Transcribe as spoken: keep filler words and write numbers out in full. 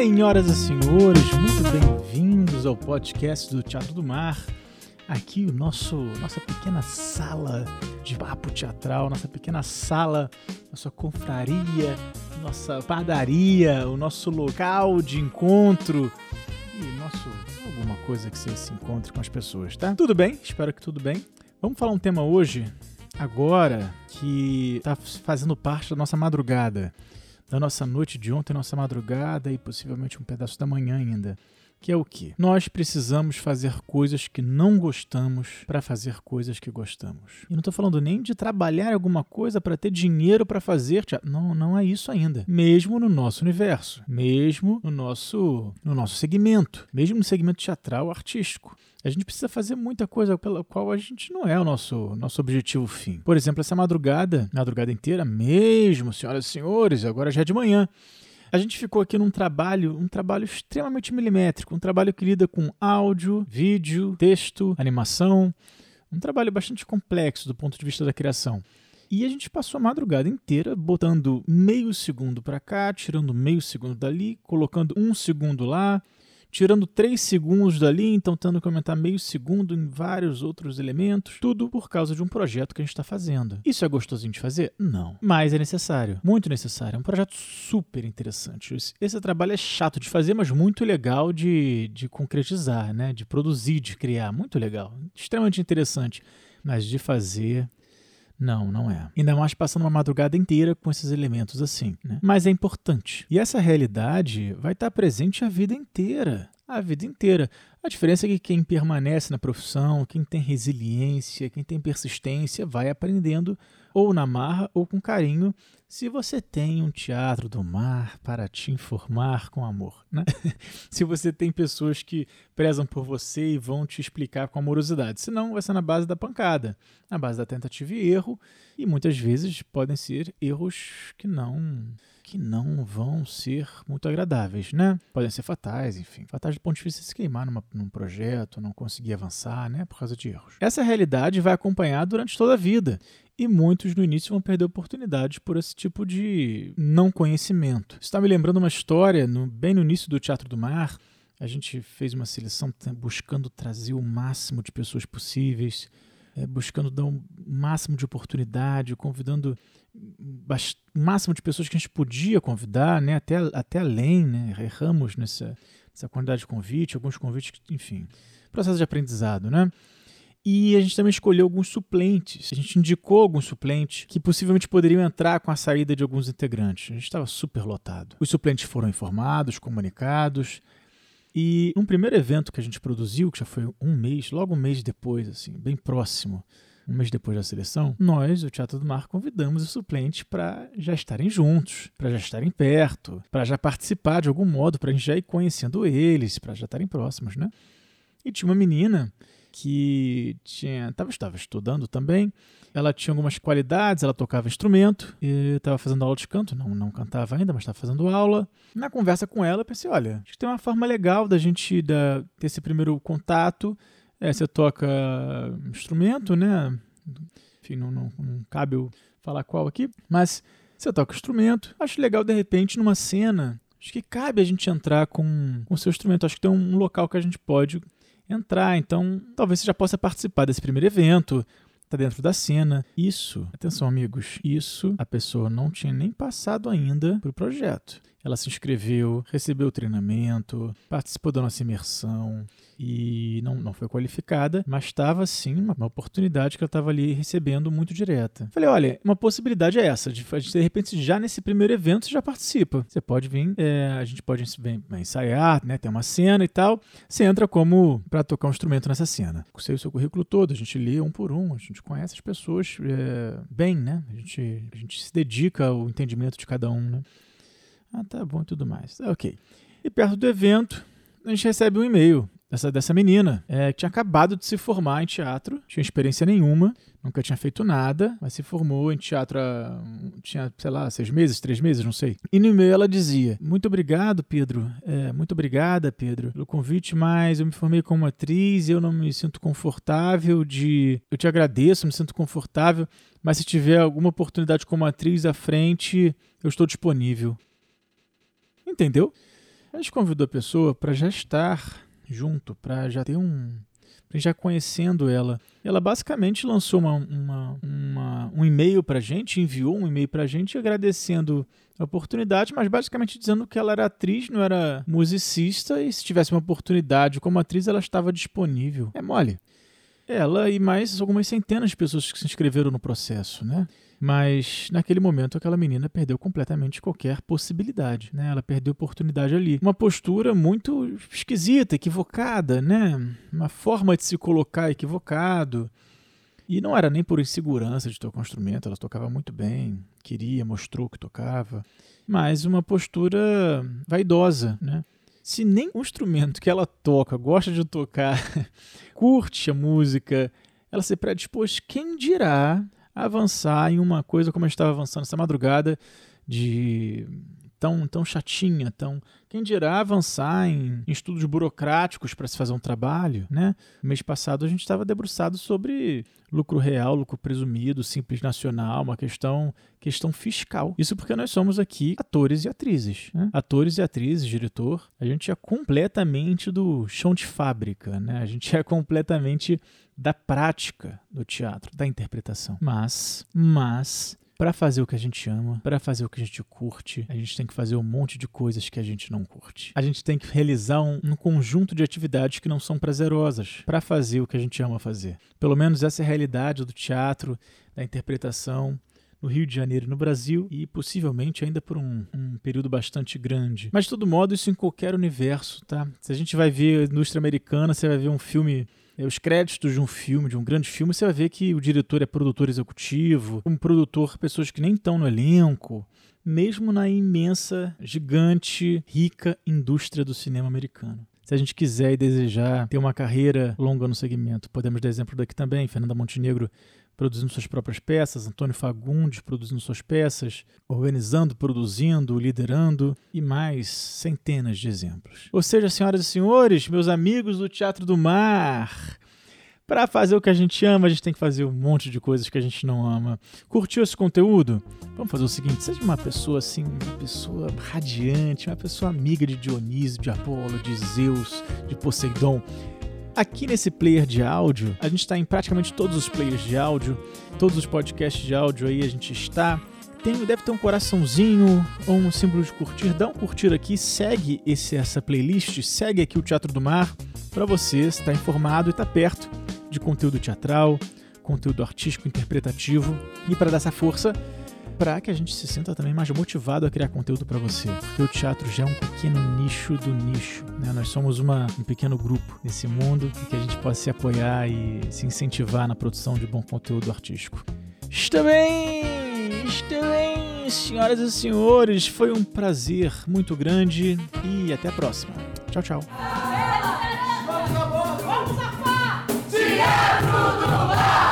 Senhoras e senhores, muito bem-vindos ao podcast do Teatro do Mar. Aqui o nosso, nossa pequena sala de papo teatral, nossa pequena sala, nossa confraria, nossa padaria, o nosso local de encontro e nosso alguma coisa que você se encontre com as pessoas, tá? Tudo bem? Espero que tudo bem. Vamos falar um tema hoje, agora, que está fazendo parte da nossa madrugada, da nossa noite de ontem, nossa madrugada e possivelmente um pedaço da manhã ainda, que é o quê? Nós precisamos fazer coisas que não gostamos para fazer coisas que gostamos. E não estou falando nem de trabalhar alguma coisa para ter dinheiro para fazer. Não, não é isso ainda. Mesmo no nosso universo, mesmo no nosso, no nosso segmento, mesmo no segmento teatral artístico. A gente precisa fazer muita coisa pela qual a gente não é o nosso, nosso objetivo fim. Por exemplo, essa madrugada, madrugada inteira mesmo, senhoras e senhores, agora já é de manhã, a gente ficou aqui num trabalho, um trabalho extremamente milimétrico, um trabalho que lida com áudio, vídeo, texto, animação, um trabalho bastante complexo do ponto de vista da criação. E a gente passou a madrugada inteira botando meio segundo para cá, tirando meio segundo dali, colocando um segundo lá, tirando três segundos dali, então tentando aumentar meio segundo em vários outros elementos, tudo por causa de um projeto que a gente está fazendo. Isso é gostosinho de fazer? Não. Mas é necessário, muito necessário. É um projeto super interessante. Esse trabalho é chato de fazer, mas muito legal de, de concretizar, né? De produzir, de criar. Muito legal. Extremamente interessante. Mas de fazer... Não, não é. Ainda mais passando uma madrugada inteira com esses elementos assim, né? Mas é importante. E essa realidade vai estar presente a vida inteira. A vida inteira. A diferença é que quem permanece na profissão, quem tem resiliência, quem tem persistência, vai aprendendo ou na marra ou com carinho, se você tem um teatro do mar para te informar com amor, né? Se você tem pessoas que prezam por você e vão te explicar com amorosidade. Senão vai ser na base da pancada, na base da tentativa e erro, e muitas vezes podem ser erros que não, que não vão ser muito agradáveis, né? Podem ser fatais, enfim. Fatais do ponto de vista de se queimar numa, num projeto, não conseguir avançar, né? Por causa de erros. Essa realidade vai acompanhar durante toda a vida. E muitos no início vão perder oportunidades por esse tipo de não conhecimento. Isso está me lembrando uma história, no, bem no início do Teatro do Mar, a gente fez uma seleção buscando trazer o máximo de pessoas possíveis, é, buscando dar o máximo de oportunidade, convidando o máximo de pessoas que a gente podia convidar, né, até, até além, né, erramos nessa, nessa quantidade de convite, alguns convites, que, enfim, processo de aprendizado, né? E a gente também escolheu alguns suplentes. A gente indicou alguns suplentes que possivelmente poderiam entrar com a saída de alguns integrantes. A gente estava super lotado. Os suplentes foram informados, comunicados. E um primeiro evento que a gente produziu, que já foi um mês, logo um mês depois, assim, bem próximo, um mês depois da seleção, nós, o Teatro do Mar, convidamos os suplentes para já estarem juntos, para já estarem perto, para já participar de algum modo, para a gente já ir conhecendo eles, para já estarem próximos, né? E tinha uma menina... que tinha, tava, estava estudando também, ela tinha algumas qualidades, ela tocava instrumento, estava fazendo aula de canto, não, não cantava ainda, mas estava fazendo aula. Na conversa com ela, eu pensei, olha, acho que tem uma forma legal da gente da, ter esse primeiro contato, é, você toca instrumento, né? Enfim, não, não, não cabe eu falar qual aqui, mas você toca instrumento, acho legal, de repente, numa cena, acho que cabe a gente entrar com o seu instrumento, acho que tem um local que a gente pode... entrar, então talvez você já possa participar desse primeiro evento, tá dentro da cena. Isso, atenção amigos, isso a pessoa não tinha nem passado ainda pro projeto. Ela se inscreveu, recebeu o treinamento, participou da nossa imersão e não, não foi qualificada, mas estava sim uma, uma oportunidade que ela estava ali recebendo muito direta. Falei, olha, uma possibilidade é essa, de, de repente já nesse primeiro evento você já participa. Você pode vir, é, a gente pode bem, bem, ensaiar, né, ter uma cena e tal, você entra como para tocar um instrumento nessa cena. Eu sei o seu currículo todo, a gente lê um por um, a gente conhece as pessoas é, bem, né? A gente, a gente se dedica ao entendimento de cada um, né? Ah, tá bom e tudo mais. Ah, ok. E perto do evento, a gente recebe um e-mail dessa, dessa menina, é, que tinha acabado de se formar em teatro, não tinha experiência nenhuma, nunca tinha feito nada, mas se formou em teatro há, tinha, sei lá, seis meses, três meses, não sei. E no e-mail ela dizia, muito obrigado, Pedro, é, muito obrigada, Pedro, pelo convite, mas eu me formei como atriz, eu não me sinto confortável de... Eu te agradeço, eu me sinto confortável, mas se tiver alguma oportunidade como atriz à frente, eu estou disponível. Entendeu? A gente convidou a pessoa para já estar junto, para já ter um... já conhecendo ela. Ela basicamente lançou uma, uma, uma, um e-mail para a gente, enviou um e-mail para a gente agradecendo a oportunidade, mas basicamente dizendo que ela era atriz, não era musicista, e se tivesse uma oportunidade como atriz, ela estava disponível. É mole. Ela e mais algumas centenas de pessoas que se inscreveram no processo, né? Mas naquele momento aquela menina perdeu completamente qualquer possibilidade, né? Ela perdeu a oportunidade ali. Uma postura muito esquisita, equivocada, né? Uma forma de se colocar equivocado. E não era nem por insegurança de tocar um instrumento, ela tocava muito bem, queria, mostrou que tocava, mas uma postura vaidosa, né? Se nem o instrumento que ela toca, gosta de tocar, curte a música, ela se predispôs, quem dirá avançar em uma coisa como a gente estava avançando essa madrugada, de tão, tão chatinha, tão... Quem dirá avançar em, em estudos burocráticos para se fazer um trabalho, né? No mês passado a gente estava debruçado sobre lucro real, lucro presumido, simples nacional, uma questão, questão fiscal. Isso porque nós somos aqui atores e atrizes, né? Atores e atrizes, diretor. A gente é completamente do chão de fábrica, né? A gente é completamente da prática do teatro, da interpretação. Mas, mas... Para fazer o que a gente ama, para fazer o que a gente curte, a gente tem que fazer um monte de coisas que a gente não curte. A gente tem que realizar um, um conjunto de atividades que não são prazerosas para fazer o que a gente ama fazer. Pelo menos essa é a realidade do teatro, da interpretação no Rio de Janeiro e no Brasil, e possivelmente ainda por um, um período bastante grande. Mas, de todo modo, isso em qualquer universo, tá? Se a gente vai ver a indústria americana, você vai ver um filme... Os créditos de um filme, de um grande filme, você vai ver que o diretor é produtor executivo, um produtor, pessoas que nem estão no elenco, mesmo na imensa, gigante, rica indústria do cinema americano. Se a gente quiser e desejar ter uma carreira longa no segmento, podemos dar exemplo daqui também, Fernanda Montenegro produzindo suas próprias peças, Antônio Fagundes produzindo suas peças, organizando, produzindo, liderando, e mais centenas de exemplos. Ou seja, senhoras e senhores, meus amigos do Teatro do Mar, para fazer o que a gente ama, a gente tem que fazer um monte de coisas que a gente não ama. Curtiu esse conteúdo? Vamos fazer o seguinte, seja uma pessoa assim, uma pessoa radiante, uma pessoa amiga de Dionísio, de Apolo, de Zeus, de Poseidon. Aqui nesse player de áudio, a gente está em praticamente todos os players de áudio, todos os podcasts de áudio aí a gente está. Tem, deve ter um coraçãozinho ou um símbolo de curtir. Dá um curtir aqui, segue esse, essa playlist, segue aqui o Teatro do Mar para você estar informado e estar perto de conteúdo teatral, conteúdo artístico, interpretativo, e para dar essa força, para que a gente se sinta também mais motivado a criar conteúdo para você. Porque o teatro já é um pequeno nicho do nicho, né? Nós somos uma, um pequeno grupo nesse mundo, e que a gente possa se apoiar e se incentivar na produção de bom conteúdo artístico. Está bem! Está bem, senhoras e senhores! Foi um prazer muito grande e até a próxima. Tchau, tchau! Vamos, vamos, vamos safar! Teatro do Mar!